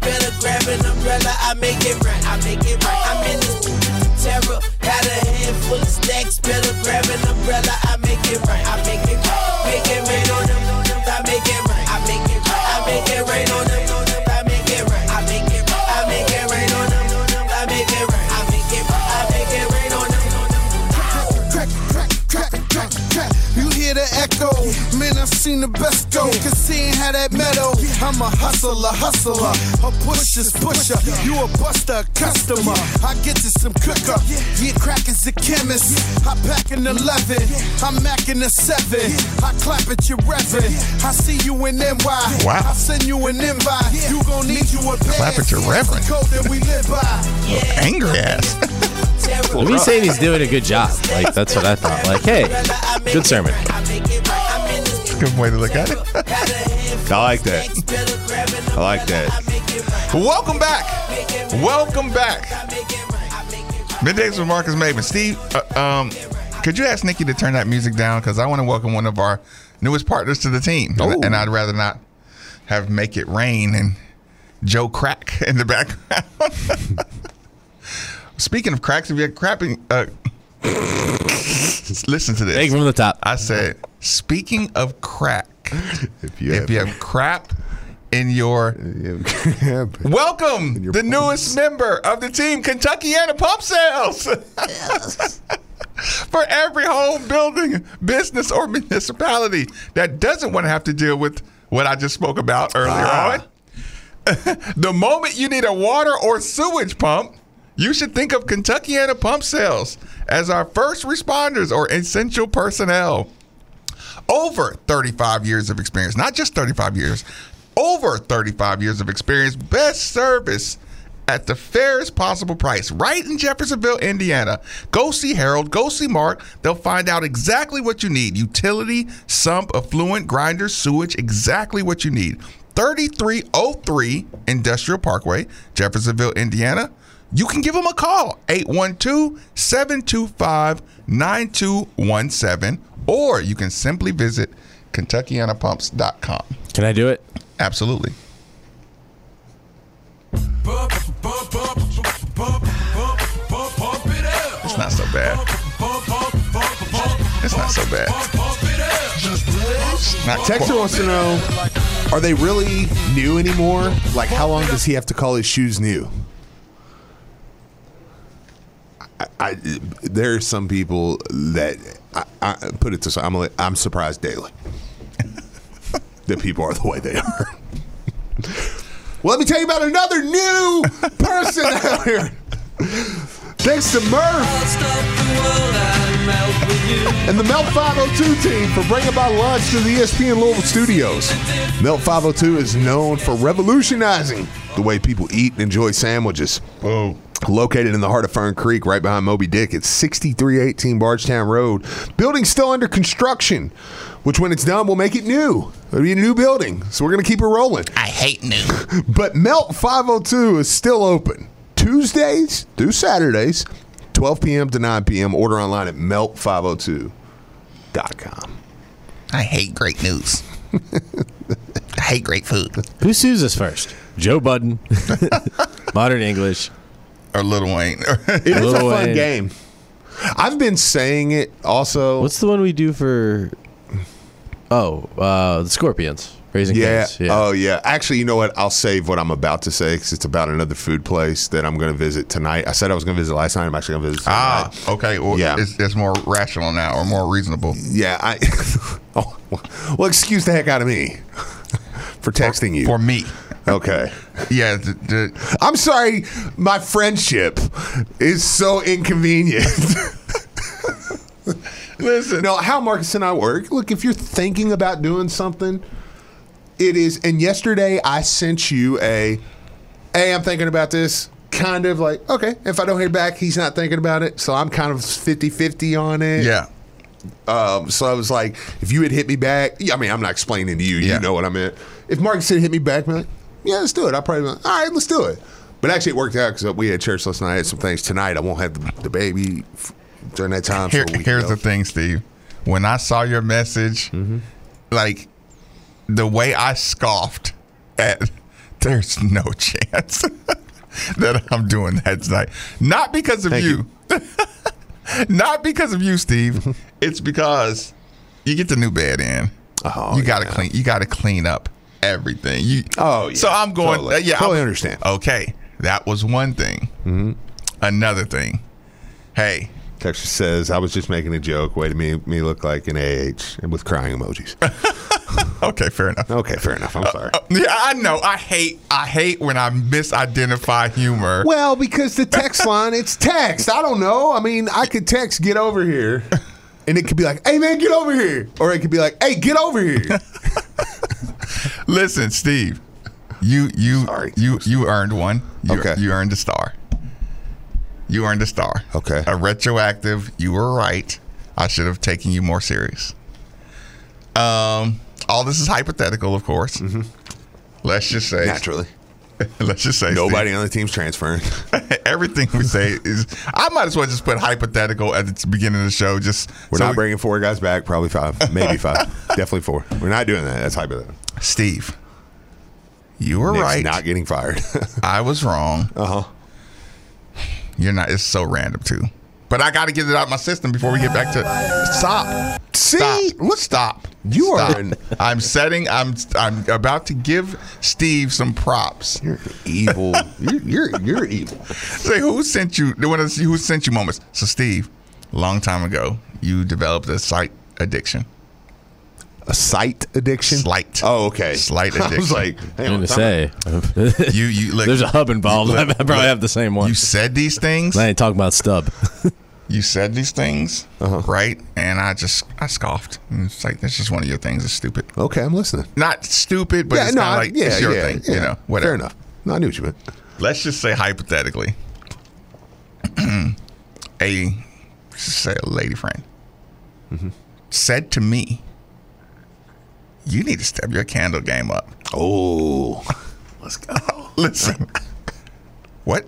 Better grab an umbrella, I make it right, I make it right. I'm in this terror, got a handful of stacks. Better grab an umbrella, I make it right, I make it right. Make it rain on them, I make it right, I make it right. I make it rain on them, I make it right, I make it right. I make it rain on them, I make it right, I make it right. I make it rain on them. Crack, crack, crack, crack, crack. You hear the echo? Man, I've seen the best go. Cause seeing how that meadow. I'm a hustler, hustler. A push is pusher. You a buster, customer. I get you some cooker. Yeah, crack is a chemist. I pack an 11. I'm macking a 7. I clap at your reverend. I see you in NY. Wow. I send you an invite. You gon' need you a pass. Clap at your reverend. Angry ass. When you say he's doing a good job, like that's what I thought. Like, hey, good sermon. Good way to look at it. I like that. I like that. Welcome back. Welcome back. Middays with Marcus Maven. Steve, could you ask Nikki to turn that music down? Because I want to welcome one of our newest partners to the team. Ooh. And I'd rather not have Make It Rain and Joe Crack in the background. Speaking of cracks, if you're crapping... listen to this. Take from the top. I said... Speaking of crack, if you have crap in your... welcome, in your the pumps. Newest member of the team, Kentuckiana Pump Sales. Yes. For every home, building, business, or municipality that doesn't want to have to deal with what I just spoke about earlier on, the moment you need a water or sewage pump, you should think of Kentuckiana Pump Sales as our first responders or essential personnel. Over 35 years of experience, not just 35 years, over 35 years of experience, best service at the fairest possible price, right in Jeffersonville, Indiana. Go see Harold, go see Mark. They'll find out exactly what you need. Utility, sump, affluent, grinder, sewage, exactly what you need. 3303 Industrial Parkway, Jeffersonville, Indiana. You can give them a call, 812-725-9217. Or you can simply visit KentuckianaPumps.com. Can I do it? Absolutely. It's not so bad. It's not so bad. Texter wants to know, are they really new anymore? Like, how long does he have to call his shoes new? There are some people that... I put it this way, I'm surprised daily that people are the way they are. Well, let me tell you about another new person out here. Thanks to Murph and the Melt 502 team for bringing my lunch to the ESPN Louisville studios. Melt 502 is known for revolutionizing the way people eat and enjoy sandwiches. Boom. Located in the heart of Fern Creek, right behind Moby Dick, at 6318 Bargetown Road. Building's still under construction, which when it's done, we'll make it new. It'll be a new building, so we're going to keep it rolling. I hate new. But Melt 502 is still open Tuesdays through Saturdays, 12 p.m. to 9 p.m. Order online at melt502.com. I hate great news. I hate great food. Who sues us first? Joe Budden. Modern English. Or Lil Wayne. It's a fun game. I've been saying it also. What's the one we do for? Oh, the Scorpions. Raising Cane's. Yeah. Oh, yeah. Actually, you know what? I'll save what I'm about to say because it's about another food place that I'm going to visit tonight. I said I was going to visit last night. I'm actually going to visit tonight. Ah, okay. Well, yeah. It's more rational now or more reasonable. Yeah. Oh, well, excuse the heck out of me for texting you. For me. Okay. Yeah. I'm sorry. My friendship is so inconvenient. Listen. No, how Marcus and I work. Look, if you're thinking about doing something, it is. And yesterday I sent you a, hey, I'm thinking about this. Kind of like, okay, if I don't hear back, he's not thinking about it. So I'm kind of 50-50 on it. Yeah. So I was like, if you had hit me back, I mean, I'm not explaining to you. Yeah. You know what I meant. If Marcus had hit me back, I'm like, yeah, let's do it. I probably be like, all right, let's do it. But actually it worked out because we had church last night. I had some things tonight. I won't have the baby during that time. Here's the thing, Steve. When I saw your message, like, the way I scoffed at, there's no chance that I'm doing that tonight. Not because of you. Not because of you, Steve. It's because you get the new bed in. Oh, you gotta clean. You gotta clean up everything. Oh, yeah. So I'm going. Totally. Yeah, totally understand. Okay, that was one thing. Another thing. Hey. Texture says, I was just making a joke. Way to me look like an AH with crying emojis. Okay, fair enough. Okay, fair enough. I'm sorry. Yeah, I know. I hate when I misidentify humor. Well, because the text line, it's text. I don't know. I mean, I could text, get over here. And it could be like, hey, man, get over here. Or it could be like, hey, get over here. Listen, Steve, you earned one. You earned a star. You earned a star. Okay. A retroactive. You were right. I should have taken you more serious. All this is hypothetical, of course. Let's just say. Naturally. Let's just say. Nobody on the team's transferring. Everything we say is. I might as well just put hypothetical at the beginning of the show. We're not bringing four guys back. Probably five. Maybe five. Definitely four. We're not doing that. That's hypothetical. Steve, you were right. Not getting fired. I was wrong. You're not. It's so random too. But I got to get it out of my system before we get back to. Stop. See, let's stop. You stop. Are. I'm about to give Steve some props. You're evil. You're evil. Say who sent you? The one of who sent you moments. So Steve, long time ago, you developed a sight addiction. A sight addiction? Slight. Oh, okay. Slight addiction. I was like, hey, I'm going to say. Look, there's a hub involved. I probably have the same one. You said these things. I ain't talking about stub. You said these things, right? And I scoffed. And it's like, that's just one of your things. It's stupid. Okay, I'm listening. Not stupid, but it's kind of like, it's your thing. Yeah. You know, whatever. Fair enough. No, I knew what you meant. Let's just say hypothetically, a lady friend said to me, you need to step your candle game up. Oh, let's go. Listen. What?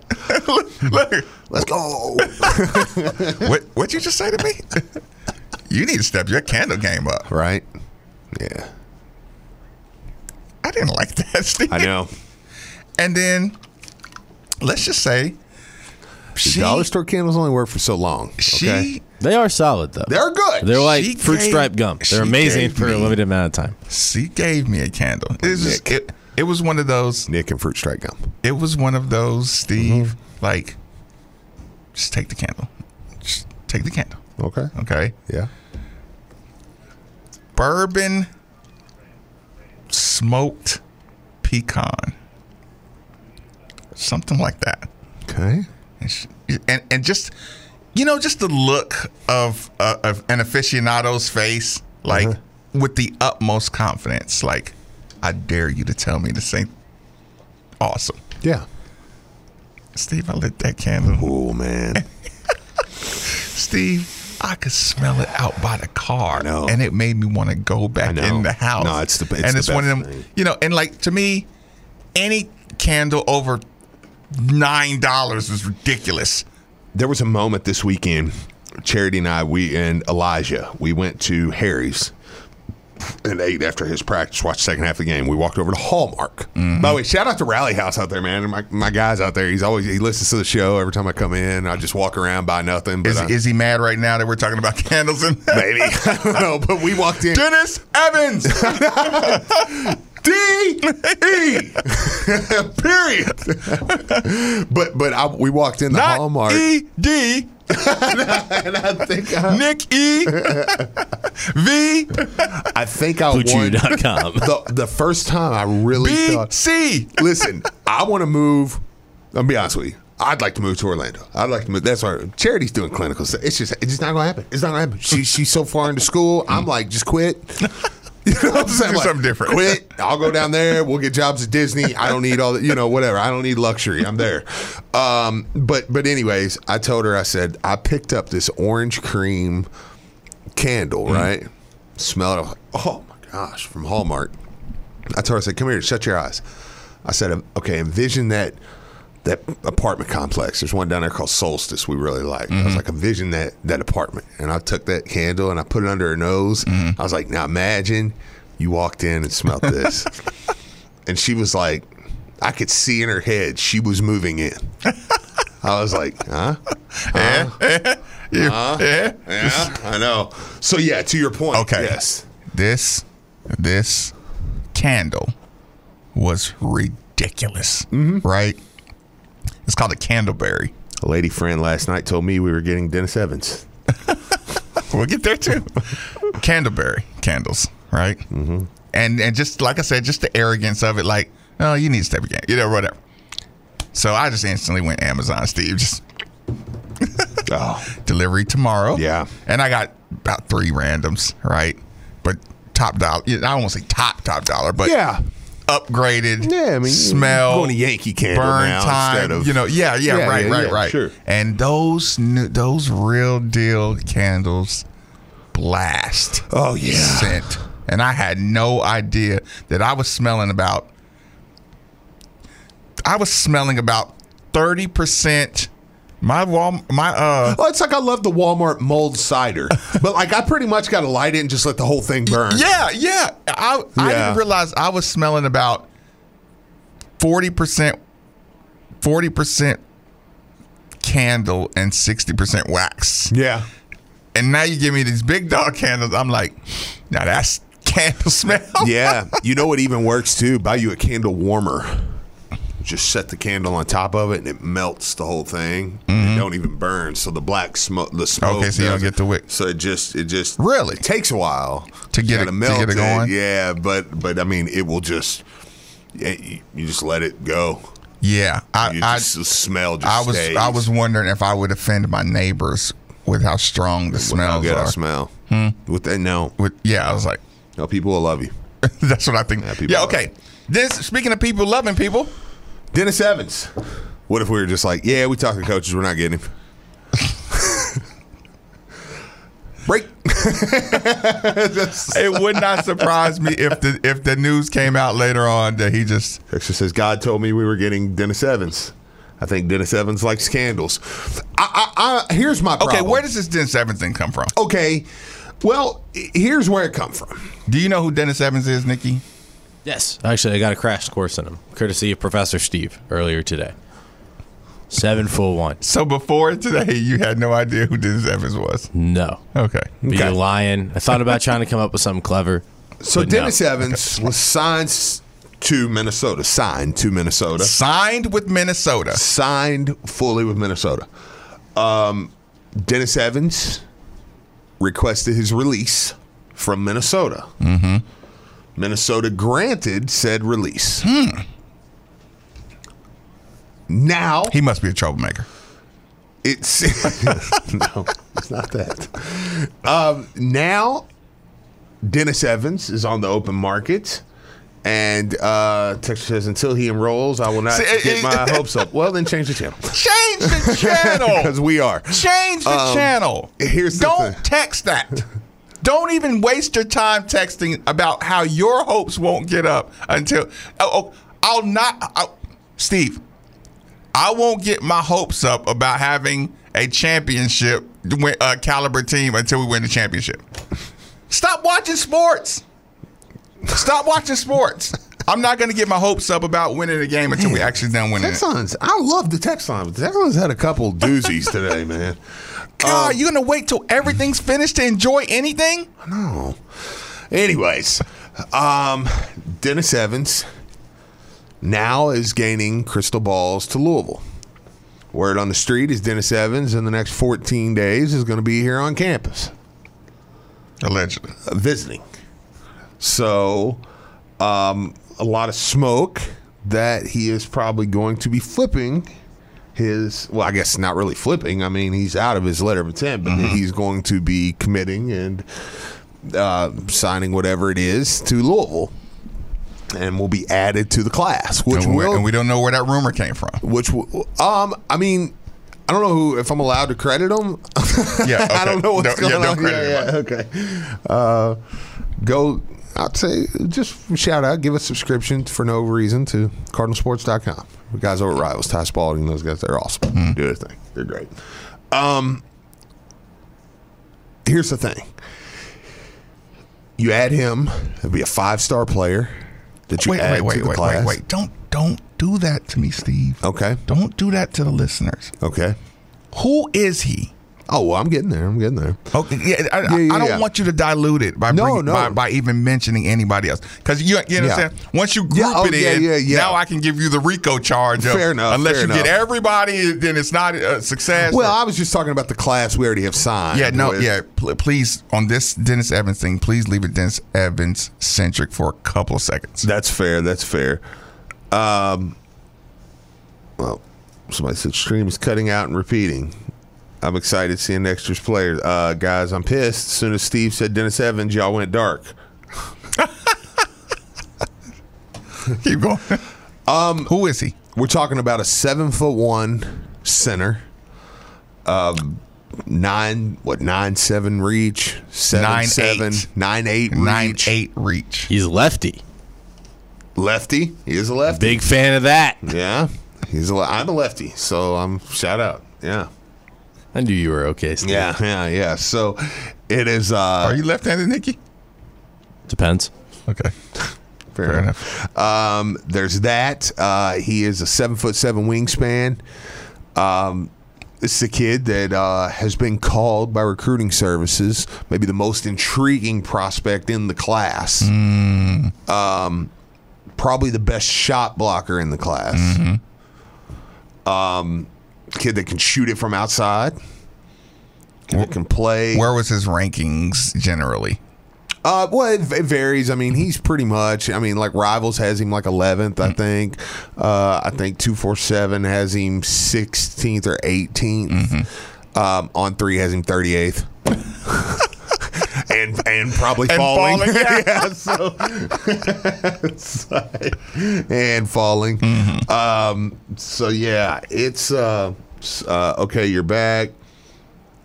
Look. Let's go. What'd you just say to me? You need to step your candle game up. Right. Yeah. I didn't like that, Steve. I know. And then, let's just say, dollar store candles only work for so long. They are solid, though. They're good. They're like fruit stripe gum. They're amazing for a limited amount of time. She gave me a candle. It was one of those. Nick and fruit stripe gum. It was one of those, Steve, like, just take the candle. Just take the candle. Okay. Okay. Yeah. Bourbon smoked pecan. Something like that. Okay. And just, you know, just the look of an aficionado's face, like with the utmost confidence, like, I dare you to tell me this ain't awesome. Yeah. Steve, I lit that candle. Oh, man. Steve, I could smell it out by the car. And it made me want to go back in the house. No, it's the best. And it's one of them, you know, and like to me, any candle over $9 is ridiculous. There was a moment this weekend, Charity and I, we and Elijah, we went to Harry's and ate after his practice, watched the second half of the game. We walked over to Hallmark. Mm-hmm. By the way, shout out to Rally House out there, man. And my guy's out there. He listens to the show every time I come in. I just walk around, buy nothing. But is he mad right now that we're talking about candles and maybe? I don't know, but we walked in. Dennis Evans! D-E! Period. But we walked in the not Hallmark. E-D. And I think Nick E. V. I think I won. The first time I really thought. C. Listen, I want to move. I'll be honest with you. I'd like to move to Orlando. I'd like to move. That's why Charity's doing clinical stuff. It's just not going to happen. It's not going to happen. She's so far into school. I'm like, just quit. You know what I'm saying? Like, something different. Quit. I'll go down there. We'll get jobs at Disney. I don't need all the, whatever. I don't need luxury. I'm there. But anyways, I told her, I said, I picked up this orange cream candle, right? Smell it. I was like, oh my gosh, from Hallmark. I told her, I said, come here, shut your eyes. I said, okay, envision that apartment complex. There's one down there called Solstice we really like. Mm-hmm. I was like, envision that apartment. And I took that candle and I put it under her nose. Mm-hmm. I was like, now imagine you walked in and smelled this. And she was like, I could see in her head she was moving in. I was like, huh? Yeah, I know. So yeah, to your point. Okay. Yes. This candle was ridiculous. Mm-hmm. Right? It's called a Candleberry. A lady friend last night told me we were getting Dennis Evans. We'll get there too. Candleberry candles, right? Mm-hmm. And just like I said, just the arrogance of it, like, oh, you need to step again, whatever. So I just instantly went Amazon, Steve, just delivery tomorrow. Yeah, and I got about 3 randoms, right? But top dollar. I won't say top dollar, but yeah. Upgraded, smell, going to Yankee Candle burn now time, instead of right. Sure. And those real deal candles blast. Oh yeah, scent. And I had no idea that I was smelling about. 30%. It's like I love the Walmart mulled cider, but like I pretty much got to light it and just let the whole thing burn. Yeah. I didn't realize I was smelling about 40% candle and 60% wax. Yeah. And now you give me these big dog candles. I'm like, now that's candle smell. Yeah. You know what even works too? Buy you a candle warmer. Just set the candle on top of it, and it melts the whole thing. Mm-hmm. It don't even burn, so the black smoke, the smoke. Okay, so you don't get the wick. So it just really takes a while to get it going. Yeah, but I mean, it will just you just let it go. Yeah, the smell. Just I was wondering if I would offend my neighbors with how strong the smells are. How good I smell. With that, no. I was like, no, people will love you. That's what I think. Yeah, okay. This speaking of people loving people. Dennis Evans. What if we were just like, yeah, we talking coaches, we're not getting him. Break. It would not surprise me if the news came out later on that he just. Extra says, God told me we were getting Dennis Evans. I think Dennis Evans likes candles. Here's my problem. Okay, where does this Dennis Evans thing come from? Okay, well, here's where it come from. Do you know who Dennis Evans is, Nikki? Yes. Actually, I got a crash course in him, courtesy of Professor Steve earlier today. 7 full 1. So before today, you had no idea who Dennis Evans was? No. Okay. But you're lying. I thought about trying to come up with something clever. So Dennis Evans was signed to Minnesota. Signed with Minnesota. Signed fully with Minnesota. Dennis Evans requested his release from Minnesota. Mm-hmm. Minnesota granted said release. Now he must be a troublemaker. It's no, it's not that. Now Dennis Evans is on the open market, and Texas says until he enrolls, I will not get my hopes up. Well, then change the channel. Change the channel because we are. Change the channel. Here's don't thing. Text that. Don't even waste your time texting about how your hopes won't get up until Steve, I won't get my hopes up about having a championship caliber team until we win the championship. Stop watching sports. Stop watching sports. I'm not going to get my hopes up about winning a game until we actually done winning Texans. It. I love the Texans. The Texans had a couple doozies today, man. God, you going to wait till everything's finished to enjoy anything? No. Anyways, Dennis Evans now is gaining crystal balls to Louisville. Word on the street is Dennis Evans in the next 14 days is going to be here on campus. Allegedly. Visiting. So, a lot of smoke that he is probably going to be flipping his, well, I guess not really flipping. I mean, he's out of his letter of intent, but he's going to be committing and signing whatever it is to Louisville and will be added to the class. Which and we don't know where that rumor came from. Which, I mean, I don't know who, if I'm allowed to credit him. Yeah, okay. I don't know what's going on. Don't credit him. Okay. Go. I'd say just shout out, give a subscription for no reason to cardinalsports.com. The guys over at Rivals, Ty Spalding, those guys, they're awesome. Do their thing. They're great. Here's the thing. You add him, it'll be a 5-star player that you add to the class. Wait. Don't do that to me, Steve. Okay. Don't do that to the listeners. Okay. Who is he? Oh, well, I'm getting there. Okay, I don't want you to dilute it by even mentioning anybody else. Because you know what I'm saying? Once you group now I can give you the RICO charge. Unless you get everybody, then it's not a success. Well, I was just talking about the class we already have signed. Please, on this Dennis Evans thing, please leave it Dennis Evans-centric for a couple of seconds. That's fair. Well, somebody said stream is cutting out and repeating. I'm excited seeing next year's players. Guys, I'm pissed. As soon as Steve said Dennis Evans, y'all went dark. Keep going. Who is he? We're talking about a 7'1" center. 9'7" reach. 9'8" reach. He's lefty. Lefty? He is a lefty. Big fan of that. Yeah. I'm a lefty, so I'm shout out. Yeah. I knew you were okay, Steve. Yeah. So it is. Are you left-handed, Nikki? Depends. Okay. Fair enough. There's that. He is a 7'7" wingspan. This is a kid that has been called by recruiting services maybe the most intriguing prospect in the class. Probably the best shot blocker in the class. Kid that can shoot it from outside, that can play. Where was his rankings generally? Well, it varies. I mean, he's pretty much, like Rivals has him like 11th, I think. I think 247 has him 16th or 18th. On 3 has him 38th. And probably falling. And falling. So, yeah, it's okay, you're back.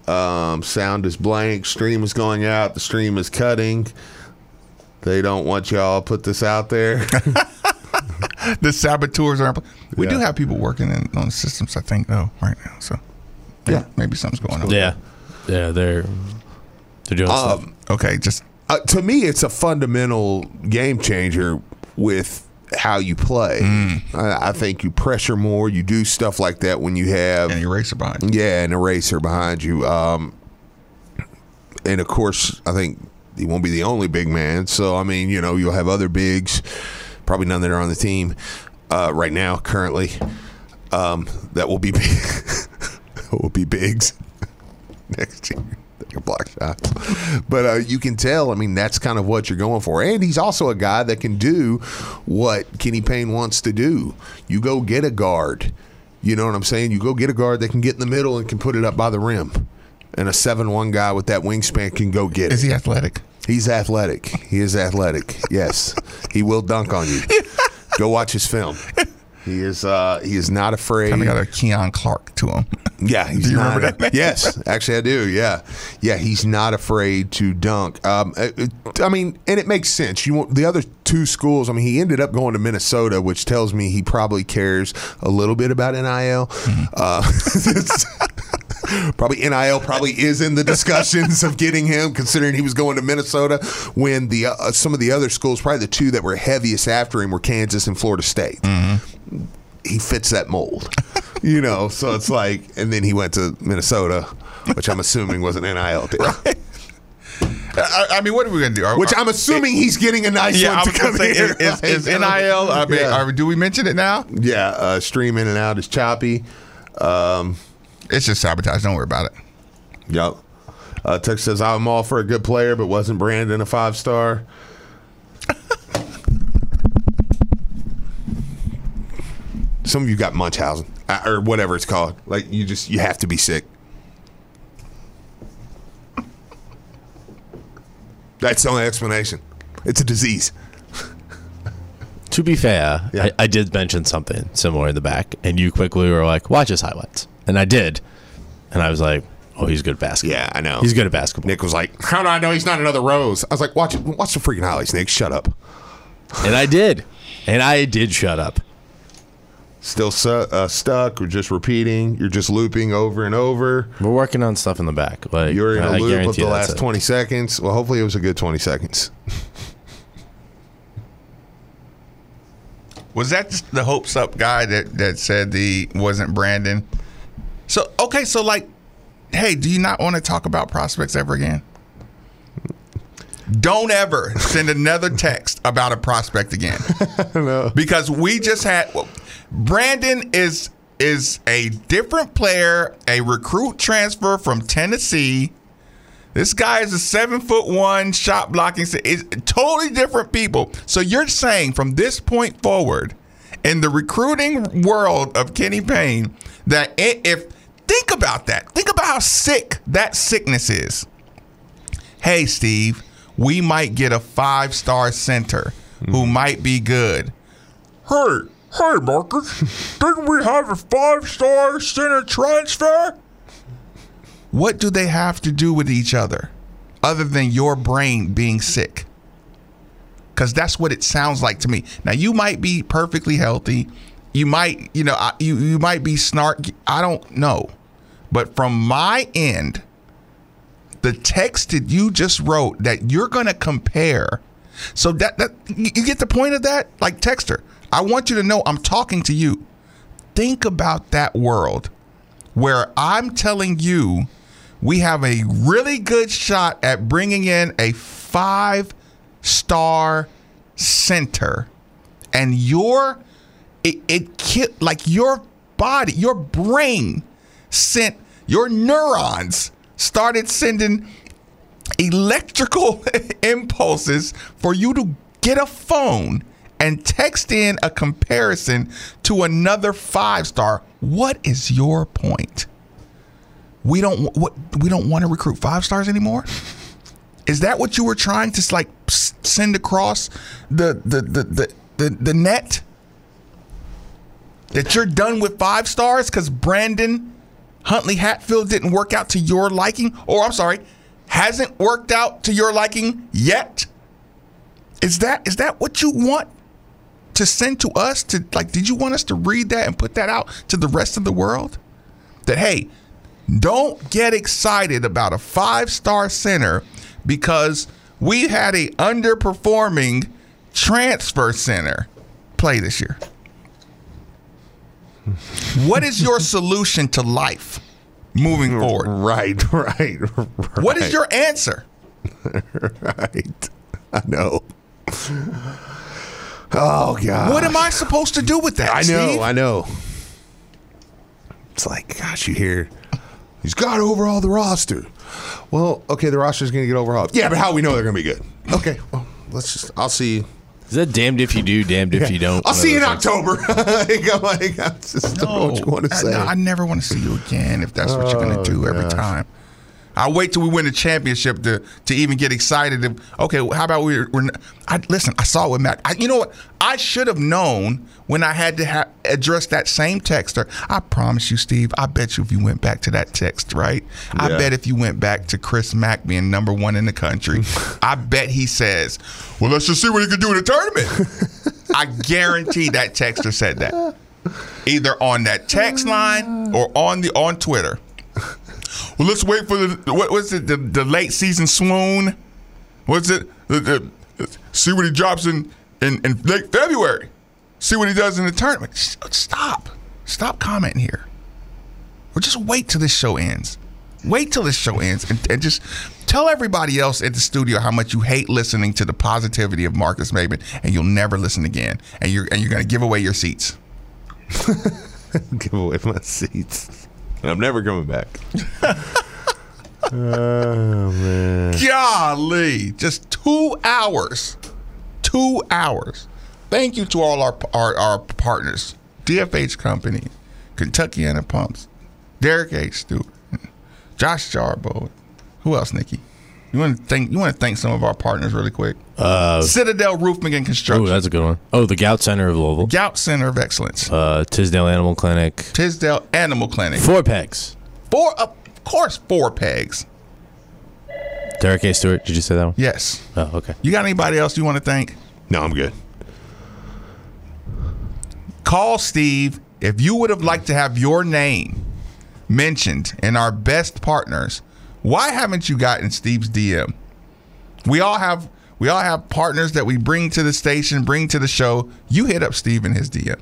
Sound is blank. Stream is going out. The stream is cutting. They don't want y'all to put this out there. The saboteurs are. We do have people working on systems, I think, though, right now. So, maybe something's going on. Yeah, they're doing stuff. Okay, just to me, it's a fundamental game changer with how you play. I think you pressure more. You do stuff like that when you have an eraser behind you. Yeah, an eraser behind you. And of course, I think he won't be the only big man. So you'll have other bigs, probably none that are on the team right now currently. That will be big. That will be bigs next year. Block shots, but you can tell. That's kind of what you're going for. And he's also a guy that can do what Kenny Payne wants to do. You go get a guard. You know what I'm saying? You go get a guard that can get in the middle and can put it up by the rim. And a 7'1" guy with that wingspan can go get it. Is he athletic? He's athletic. He is athletic. Yes, he will dunk on you. Go watch his film. He is not afraid. Kind of got a Keon Clark to him. Yeah, he's do you not, remember that name? Yes, actually I do. Yeah, he's not afraid to dunk. And it makes sense. The other two schools. He ended up going to Minnesota, which tells me he probably cares a little bit about NIL. Probably NIL probably is in the discussions of getting him, considering he was going to Minnesota when the some of the other schools, probably the two that were heaviest after him were Kansas and Florida State. Mm-hmm. He fits that mold, you know. So it's like, and then he went to Minnesota, which I'm assuming was an NIL deal. Right. I mean, what are we going to do? Which I'm assuming he's getting a nice one to come here. Is NIL? I mean, do we mention it now? Yeah, stream in and out is choppy. It's just sabotage. Don't worry about it. Yep. Tuck says, I'm all for a good player, but wasn't Brandon a 5-star? Some of you got Munchausen or whatever it's called. Like, you have to be sick. That's the only explanation. It's a disease. To be fair, yeah. I did mention something similar in the back, and you quickly were like, watch his highlights. And I did. And I was like, oh, he's good at basketball. Yeah, I know. He's good at basketball. Nick was like, how do I know he's not another Rose? I was like, watch the freaking highlights, Nick. Shut up. And I did. And I did shut up. Still stuck or just repeating. You're just looping over and over. We're working on stuff in the back. Like, you're in a loop of the last 20 seconds. Well, hopefully it was a good 20 seconds. Was that just the hopes up guy that said the wasn't Brandon? So, okay, so like, hey, do you not want to talk about prospects ever again? Don't ever send another text about a prospect again. No. Because we just had Brandon is a different player, a recruit transfer from Tennessee. This guy is a 7'1" shot blocking. It's totally different people. So you're saying from this point forward in the recruiting world of Kenny Payne that think about that. Think about how sick that sickness is. Hey, Steve, we might get a 5-star center who might be good. Hey, Marcus, didn't we have a 5-star center transfer? What do they have to do with each other than your brain being sick? Because that's what it sounds like to me. Now, you might be perfectly healthy. You might, you might be snarky. I don't know. But from my end, the text that you just wrote that you're going to compare. So that you get the point of that? Like, texter, I want you to know I'm talking to you. Think about that world where I'm telling you we have a really good shot at bringing in a 5-star center, and your body, your brain sent, your neurons started sending electrical impulses for you to get a phone and text in a comparison to another 5-star. What is your point? We don't want to recruit 5-stars anymore? Is that what you were trying to like send across the net? That you're done with 5-stars because Brandon Huntley Hatfield didn't work out to your liking? Or, I'm sorry, hasn't worked out to your liking yet? Is that what you want to send to us? Did you want us to read that and put that out to the rest of the world? That, hey, don't get excited about a 5-star center because we had a underperforming transfer center play this year. What is your solution to life moving forward? Right. What is your answer? Right. I know. Oh, God. What am I supposed to do with that, Steve? I know. It's like, gosh, you hear, he's got to overhaul the roster. Well, okay, the roster's going to get overhauled. Yeah, but how do we know they're going to be good? Okay, well, I'll see you. Is that damned if you do, damned if you don't? I'll see you in October. I just don't know what you want to say. I never want to see you again if that's what you're going to do every time. I wait till we win the championship to even get excited. Okay, how about listen, I saw it with Mac. You know what? I should have known when I had to address that same texter. I promise you, Steve, I bet you if you went back to that text, right? Yeah. I bet if you went back to Chris Mack being number 1 in the country, I bet he says, well, let's just see what he can do in the tournament. I guarantee that texter said that. Either on that text line or on Twitter. well, let's wait for the the late season swoon. What's it? See what he drops in late February. See what he does in the tournament. Stop. Stop commenting here. Or just wait till this show ends. Wait till this show ends and just tell everybody else at the studio how much you hate listening to the positivity of Marcus Maven, and you'll never listen again. And you're going to give away your seats. Give away my seats. I'm never coming back. Oh, man. Golly. Just 2 hours. 2 hours. Thank you to all our partners. DFH Company, Kentuckiana Pumps, Derek H. Stewart, Josh Jarboe. Who else, Nikki? You want to thank some of our partners really quick? Citadel Roofing and Construction. Oh, that's a good one. Oh, the Gout Center of Louisville. Gout Center of Excellence. Tisdale Animal Clinic. Tisdale Animal Clinic. Four Pegs. Four Pegs. Derek A. Stewart, did you say that one? Yes. Oh, okay. You got anybody else you want to thank? No, I'm good. Call Steve. If you would have liked to have your name mentioned in our best partners, why haven't you gotten Steve's DM? We all have partners that we bring to the station, bring to the show. You hit up Steve in his DM.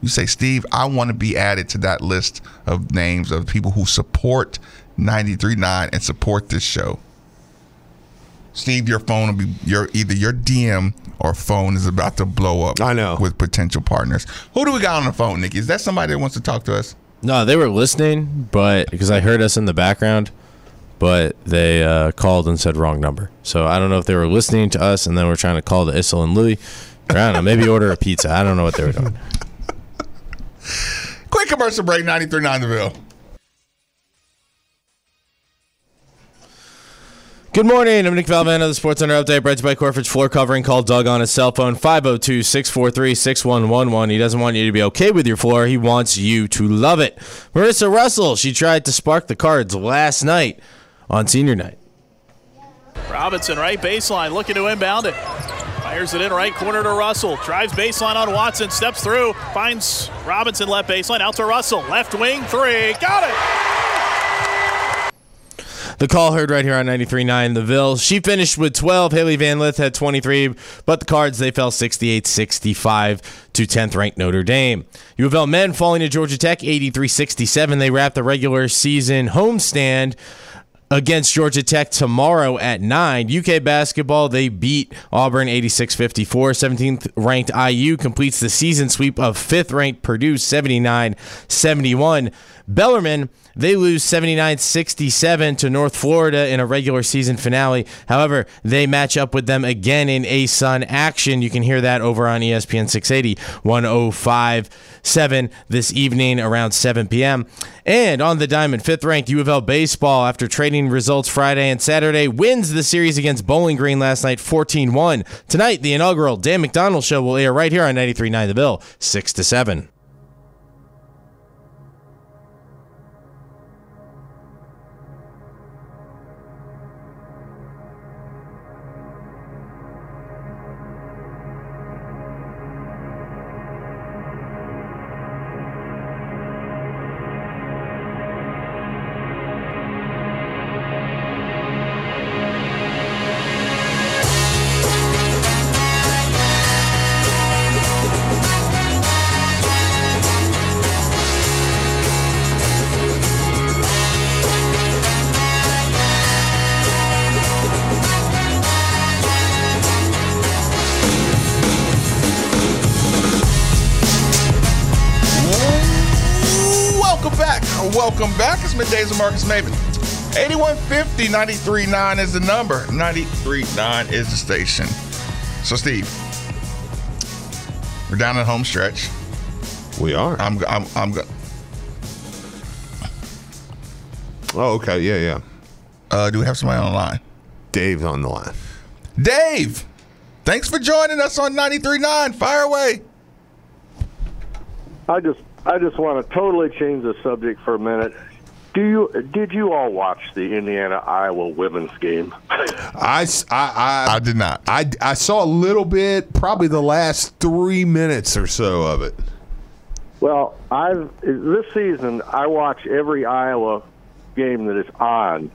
You say, Steve, I want to be added to that list of names of people who support 93.9 and support this show. Steve, your phone will be either your DM or phone is about to blow up. I know. With potential partners. Who do we got on the phone, Nikki? Is that somebody that wants to talk to us? No, they were listening, but because I heard us in the background, but they called and said wrong number. So I don't know if they were listening to us and then we're trying to call the Issel and Louie. I don't know. Maybe order a pizza. I don't know what they were doing. Quick commercial break. 93.9 The Ville. Good morning. I'm Nick Valvano, the Sports Center Update, brought to you by Corford's Floor Covering. Call Doug on his cell phone, 502-643-6111. He doesn't want you to be okay with your floor. He wants you to love it. Marissa Russell, she tried to spark the Cards last night on senior night. Robinson, right baseline, looking to inbound it. Fires it in right corner to Russell. Drives baseline on Watson, steps through, finds Robinson left baseline, out to Russell. Left wing, three, got it! The call heard right here on 93.9 The Ville. She finished with 12. Haley Van Lith had 23, but the Cards, they fell 68-65 to 10th-ranked Notre Dame. U of L men falling to Georgia Tech, 83-67. They wrap the regular season homestand against Georgia Tech tomorrow at 9. UK basketball, they beat Auburn 86-54. 17th-ranked IU completes the season sweep of 5th-ranked Purdue, 79-71. Bellarmine, they lose 79-67 to North Florida in a regular season finale. However, they match up with them again in ASUN action. You can hear that over on ESPN 680, 105.7 this evening around 7 p.m. And on the diamond, 5th-ranked U of L baseball, after trading results Friday and Saturday, wins the series against Bowling Green last night, 14-1. Tonight, the inaugural Dan McDonald Show will air right here on 93.9 The Ville, 6-7. Welcome back. It's Middays with Marcus Maven. 8150, 93.9 is the number. 93.9 is the station. So, Steve, we're down at home stretch. We are. I'm good. Oh, okay. Yeah. Do we have somebody on the line? Dave's on the line. Dave, thanks for joining us on 93.9. Fire away. I just want to totally change the subject for a minute. Did you all watch the Indiana-Iowa women's game? I did not. I saw a little bit, probably the last 3 minutes or so of it. Well, this season I watch every Iowa game that is on,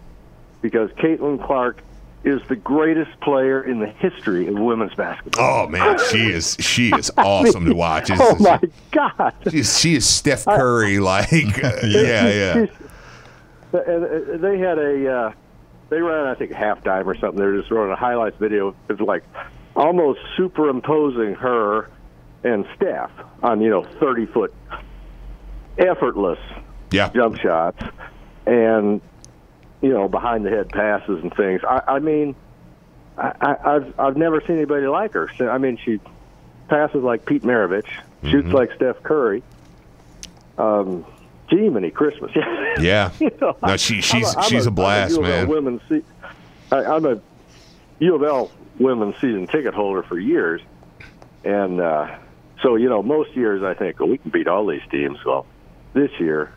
because Caitlin Clark is the greatest player in the history of women's basketball. Oh, man, she is awesome to watch. It's, oh, my God. She is Steph Curry, yeah. And they had they ran, I think, halftime or something. They were just running a highlights video. It's like almost superimposing her and Steph on, 30-foot effortless jump shots and, behind the head passes and things. I've never seen anybody like her. I mean, she passes like Pete Maravich, shoots like Steph Curry. Gee, many Christmas. Yeah. No, she's a blast, man. I'm a U of L women's season ticket holder for years. And so, most years I think, we can beat all these teams. Well, this year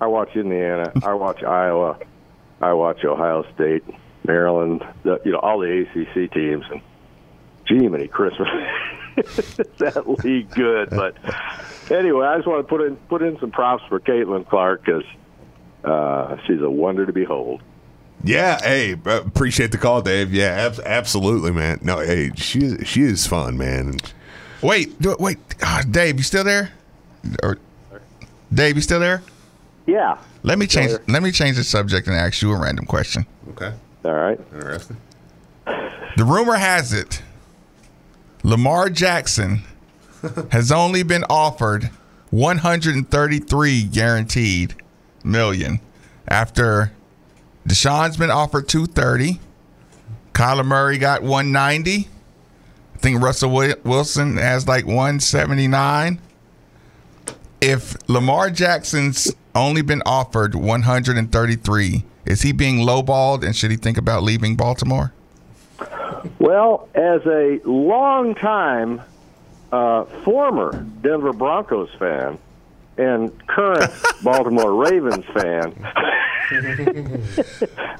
I watch Indiana, I watch Iowa, I watch Ohio State, Maryland, all the ACC teams. And gee, many Christmas. That league good, but anyway, I just want to put in some props for Caitlin Clark because she's a wonder to behold. Yeah, hey, appreciate the call, Dave. Yeah, absolutely, man. No, hey, she is fun, man. Wait, Dave, you still there? Yeah. Let me change the subject and ask you a random question. Okay. All right. Interesting. The rumor has it Lamar Jackson has only been offered $133 guaranteed million after Deshaun's been offered $230. Kyler Murray got $190. I think Russell Wilson has like $179. If Lamar Jackson's only been offered $133, is he being lowballed and should he think about leaving Baltimore? Well, as a longtime former Denver Broncos fan and current Baltimore Ravens fan,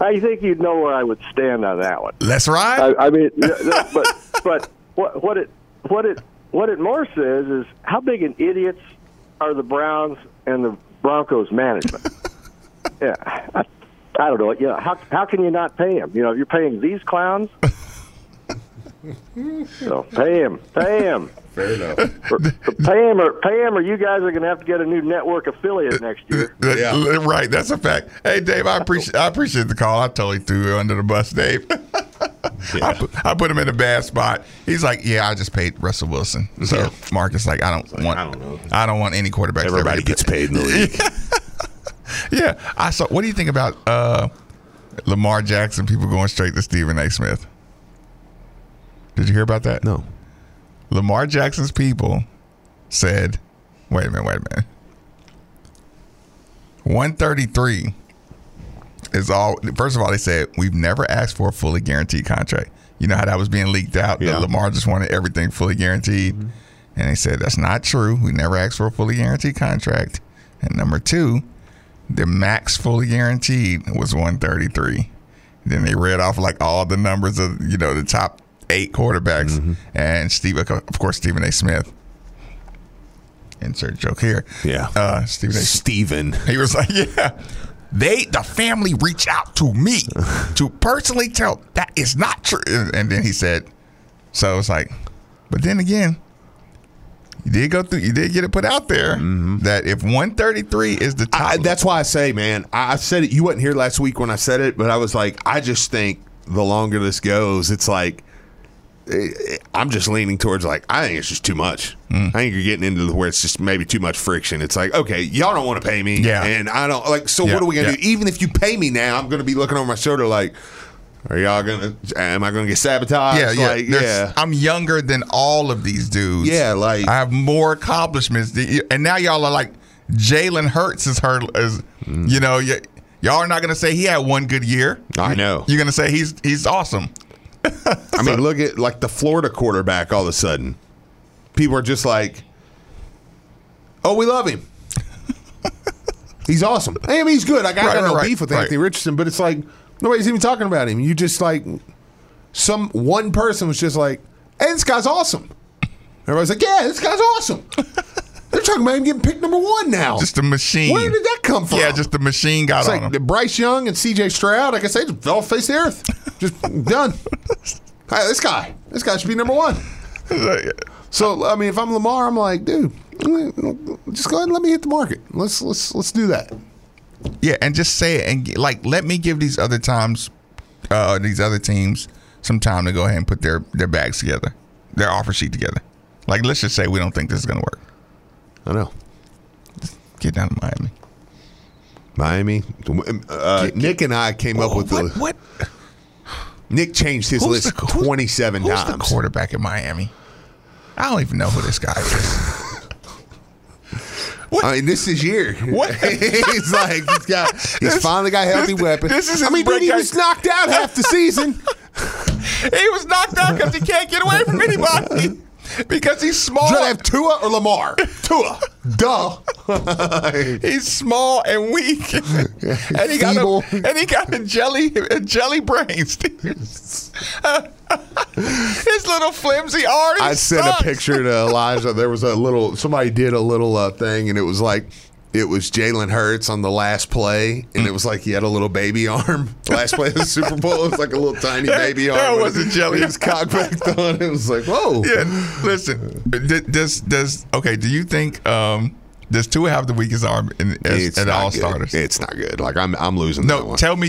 I think you'd know where I would stand on that one. That's right. I mean, but what it more says is how big an idiots are the Browns and the Broncos management. Yeah, I don't know. Yeah, how can you not pay them? If you're paying these clowns. So pay him. Fair enough. Pay him, or you guys are going to have to get a new network affiliate next year. Yeah. Right, that's a fact. Hey, Dave, I appreciate the call. I totally threw you under the bus, Dave. Yeah. I put him in a bad spot. He's like, yeah, I just paid Russell Wilson. So yeah. Marcus like, I don't want any quarterbacks. Everybody gets paid in the league. Yeah. What do you think about Lamar Jackson? People going straight to Stephen A. Smith. Did you hear about that? No. Lamar Jackson's people said, wait a minute. 133 is all. First of all, they said, we've never asked for a fully guaranteed contract. You know how that was being leaked out? Yeah. That Lamar just wanted everything fully guaranteed. Mm-hmm. And they said, that's not true. We never asked for a fully guaranteed contract. And number two, the max fully guaranteed was 133. Then they read off like all the numbers of, the top 8 quarterbacks, and Stephen A. Smith. Insert joke here. Yeah, Stephen. He was like, "Yeah, the family reached out to me to personally tell that is not true." And then he said, "So it's like, but then again, you did get it put out there that if 133 is the top, that's why I say, man, I said it. You wasn't here last week when I said it, but I was like, I just think the longer this goes, it's like." I'm just leaning towards I think it's just too much. I think you're getting into where it's just maybe too much friction. It's like, okay, y'all don't want to pay me, and I don't so what are we gonna do? Even if you pay me now, I'm gonna be looking over my shoulder like, are y'all gonna? Am I gonna get sabotaged? I'm younger than all of these dudes. Yeah, I have more accomplishments, and now y'all are like, Jalen Hurts is hurt. Y'all are not gonna say he had one good year. I know you're gonna say he's awesome. I mean, look at the Florida quarterback. All of a sudden, people are just like, "Oh, we love him. He's awesome. I mean, he's good. I got no beef with Anthony Richardson, but it's like nobody's even talking about him. You just some one person was just like, "Hey, this guy's awesome." Everybody's like, "Yeah, this guy's awesome." They're talking about him getting picked number one now. Just a machine. Where did that come from? Yeah, just the machine got it's on like him. Bryce Young and C.J. Stroud, like I say, just fell off the face of the earth. Just done. All right, this guy should be number one. So, I mean, if I'm Lamar, I'm like, dude, just go ahead and let me hit the market. Let's do that. Yeah, and just say it, and like, let me give these other teams some time to go ahead and put their bags together, their offer sheet together. Like, let's just say we don't think this is going to work. I know. Get down to Miami. Nick and I came up with the what? Nick changed his list 27 times. Who's the quarterback in Miami? I don't even know who this guy is. What? I mean, this is year. What? He's like, he's finally got healthy weapons. He was knocked out half the season. He was knocked out because he can't get away from anybody. Because he's small. Should I have Tua or Lamar? Tua. Duh. He's small and weak. And he got a jelly brain. His little flimsy arm. I sent a picture to Elijah. There was somebody did a little thing, and it was Jalen Hurts on the last play, and it was like he had a little baby arm. Last play of the Super Bowl, it was like a little tiny baby arm. That wasn't jelly. He was cockbacked on. It was like, whoa. Yeah. Listen, do you think does Tua have the weakest arm at all good. Starters? It's not good. Like I'm losing. No, that one. Tell me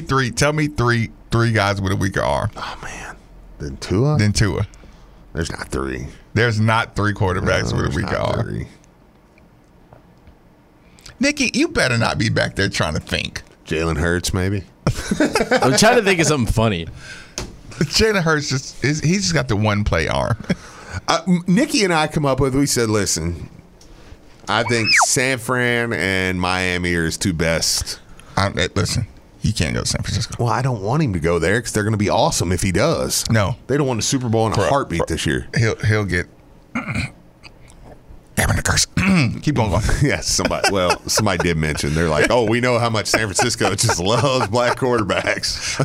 three guys with a weaker arm. Oh man, than Tua. There's not three. There's not three quarterbacks with a weaker arm. Three. Nikki, you better not be back there trying to think. Jalen Hurts, maybe. I'm trying to think of something funny. Jalen Hurts, he's just got the one-play arm. Nikki and I come up with, we said, listen, I think San Fran and Miami are his two best. Listen, he can't go to San Francisco. Well, I don't want him to go there because they're going to be awesome if he does. No. They don't win the Super Bowl in a heartbeat this year. He'll get... Keep on going. Yeah, somebody did mention. They're like, oh, we know how much San Francisco just loves black quarterbacks.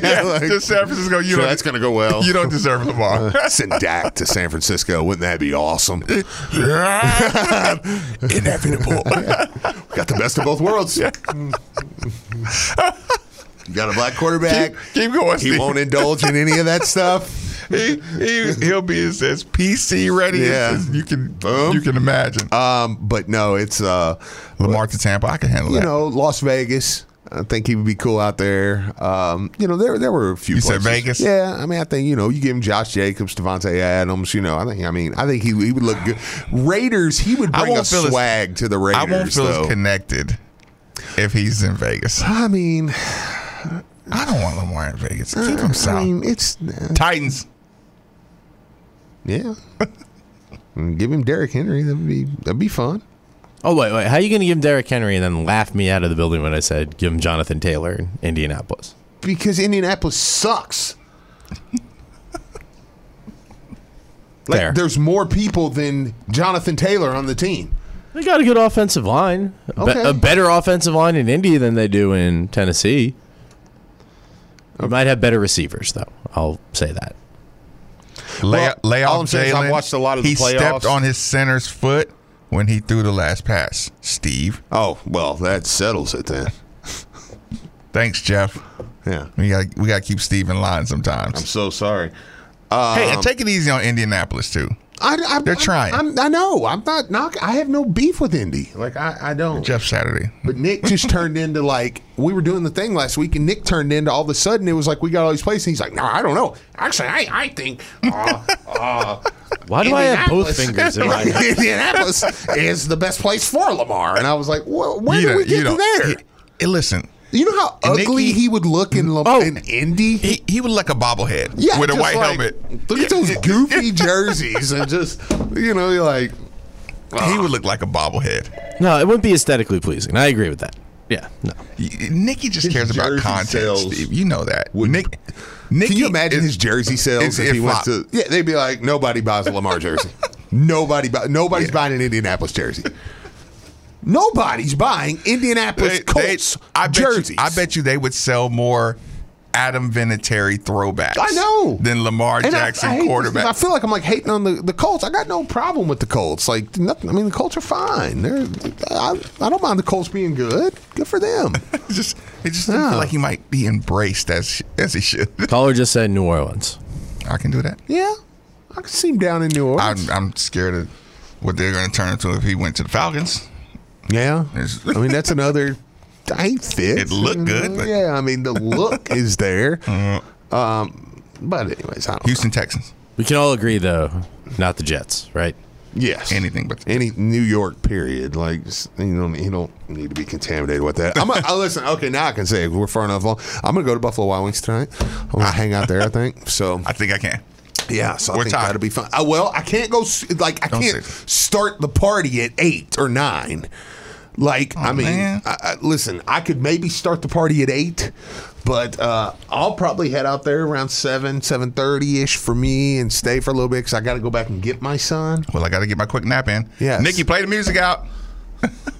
Yeah, like, to San Francisco, you sure, that's going to go well. You don't deserve Lamar. Send Dak to San Francisco. Wouldn't that be awesome? Inevitable. We got the best of both worlds. Yeah. You got a black quarterback. Keep going, Steve. He won't indulge in any of that stuff. He'll be as PC ready as you can imagine. But no, it's Lamar to Tampa. I can handle that. You know, Las Vegas. I think he would be cool out there. You know, there were a few. You places. Said Vegas? Yeah, I mean, I think you give him Josh Jacobs, Devontae Adams. You know, I think he would look good. Raiders. He would bring a swag to the Raiders. I won't feel as connected if he's in Vegas. I mean, I don't want Lamar in Vegas. Keep him south. I mean, it's Titans. Yeah. Give him Derrick Henry. That'd be fun. Oh, wait. How are you going to give him Derrick Henry and then laugh me out of the building when I said give him Jonathan Taylor in Indianapolis? Because Indianapolis sucks. Like, there's more people than Jonathan Taylor on the team. They got a good offensive line. Okay. A better offensive line in Indy than they do in Tennessee. Okay. We might have better receivers, though. I'll say that. Lay off Jalen. I watched a lot of the playoffs. He stepped on his center's foot when he threw the last pass, Steve. Oh, well, that settles it then. Thanks, Jeff. Yeah. We got to keep Steve in line sometimes. I'm so sorry. Hey, and take it easy on Indianapolis, too. They're trying. I know. I'm not knocking. I have no beef with Indy. Like, I don't. Jeff Saturday. But Nick just turned into, like, we were doing the thing last week, and Nick turned into all of a sudden, it was like, we got all these plays. And he's like, no, I don't know. Actually, I think. Why do I have both fingers in my hand? Indianapolis is the best place for Lamar. And I was like, well, where did we get to there? Listen. You know how ugly he would look in Indy? He would look like a bobblehead with a white helmet. Look at those goofy jerseys and just, you know, you're like. He would look like a bobblehead. No, it wouldn't be aesthetically pleasing. I agree with that. Yeah, no. Nicky just cares about content, Steve. You know that. Can you imagine his jersey sales if he went to? Yeah, they'd be like, nobody buys a Lamar jersey. Nobody's buying an Indianapolis jersey. Nobody's buying Indianapolis Colts jerseys. I bet you they would sell more Adam Vinatieri throwbacks. I know. Than Lamar Jackson quarterbacks. I feel like I'm like hating on the Colts. I got no problem with the Colts. Like nothing. I mean, the Colts are fine. I don't mind the Colts being good. Good for them. It just didn't feel like he might be embraced as he should. Caller just said New Orleans. I can do that. Yeah, I can see him down in New Orleans. I'm scared of what they're going to turn into if he went to the Falcons. Yeah, I mean that's another. I fit. It looked good. But. Yeah, I mean the look is there. Mm-hmm. But anyways, I don't know. Texans. We can all agree though, not the Jets, right? Yes. Anything but any New York period. Like you don't need to be contaminated with that. Listen. Okay, now I can say it. We're far enough along. I'm gonna go to Buffalo Wild Wings tonight. I'm gonna hang out there. I think so. I think I can. Yeah, so I think that'll be fun. I can't go. Like I can't start the party at 8 or 9. Like, listen, I could maybe start the party at 8, but I'll probably head out there around 7, 7:30-ish for me and stay for a little bit because I got to go back and get my son. Well, I got to get my quick nap in. Yes. Nikki, play the music out.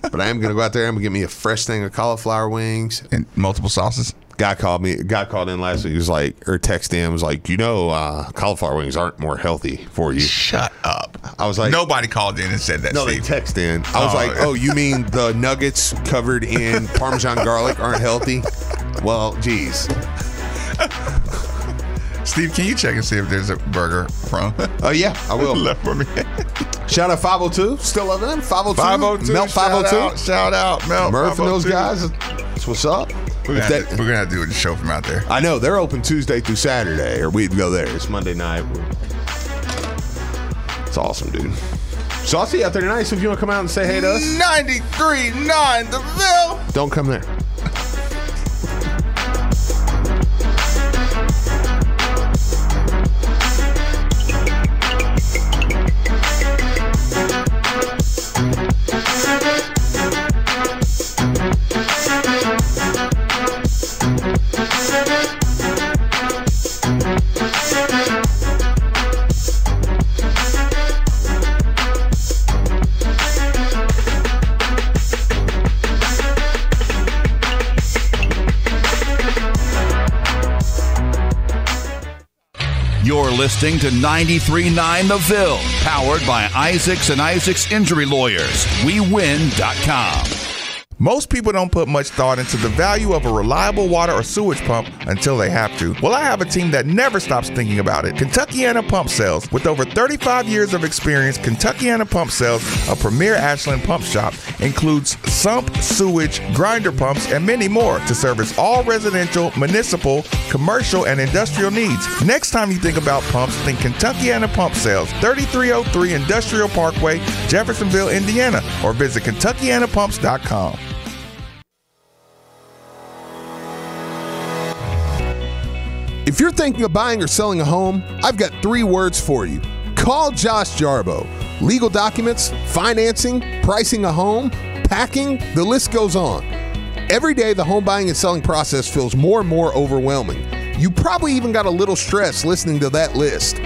But I am going to go out there. I'm going to get me a fresh thing of cauliflower wings. And multiple sauces. Guy called in last week. He was like, or texted him, was like, cauliflower wings aren't more healthy for you. Shut up. I was like, nobody called in and said that. No, Steve. They texted in. I was like, oh, you mean the nuggets covered in Parmesan garlic aren't healthy? Well, geez. Steve, can you check and see if there's a burger from? Oh, yeah, I will. Left for me. Shout out 502. Still loving them. 502. Melt 502. Shout out. Melt Murph 502. And those guys. That's what's up. We're going to have to do a show from out there. I know. They're open Tuesday through Saturday, or we'd go there. It's Monday night. It's awesome, dude. So I'll see you out there tonight. So if you want to come out and say hey to us. 93.9 The Ville. Don't come there. Listening to 93.9 The Ville, powered by Isaacs and Isaacs Injury Lawyers. WeWin.com. Most people don't put much thought into the value of a reliable water or sewage pump until they have to. Well, I have a team that never stops thinking about it. Kentuckiana Pump Sales. With over 35 years of experience, Kentuckiana Pump Sales, a premier Ashland pump shop, includes sump, sewage, grinder pumps, and many more to service all residential, municipal, commercial, and industrial needs. Next time you think about pumps, think Kentuckiana Pump Sales, 3303 Industrial Parkway, Jeffersonville, Indiana, or visit KentuckianaPumps.com. If you're thinking of buying or selling a home, I've got 3 words for you. Call Josh Jarboe. Legal documents, financing, pricing a home, packing, the list goes on. Every day, the home buying and selling process feels more and more overwhelming. You probably even got a little stressed listening to that list,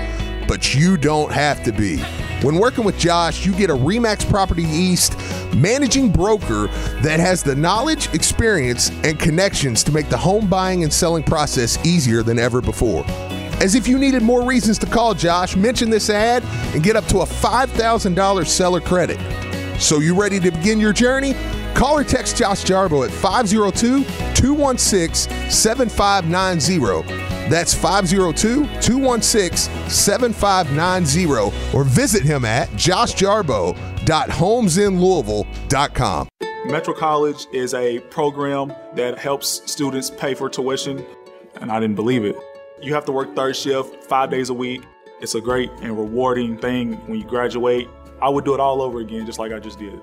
but you don't have to be. When working with Josh, you get a RE/MAX Property East managing broker that has the knowledge, experience, and connections to make the home buying and selling process easier than ever before. As if you needed more reasons to call Josh, mention this ad and get up to a $5,000 seller credit. So you ready to begin your journey? Call or text Josh Jarboe at 502-216-7590. That's 502-216-7590 or visit him at joshjarboe.homesinlouisville.com. Metro College is a program that helps students pay for tuition, and I didn't believe it. You have to work third shift 5 days a week. It's a great and rewarding thing when you graduate. I would do it all over again just like I just did.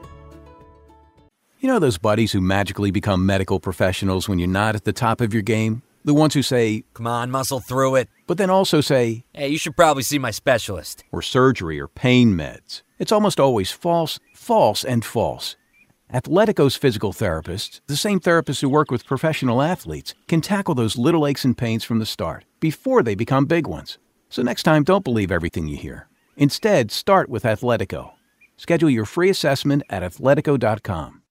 You know those buddies who magically become medical professionals when you're not at the top of your game? The ones who say, come on, muscle through it, but then also say, hey, you should probably see my specialist. Or surgery or pain meds. It's almost always false, false, and false. Athletico's physical therapists, the same therapists who work with professional athletes, can tackle those little aches and pains from the start, before they become big ones. So next time, don't believe everything you hear. Instead, start with Athletico. Schedule your free assessment at athletico.com.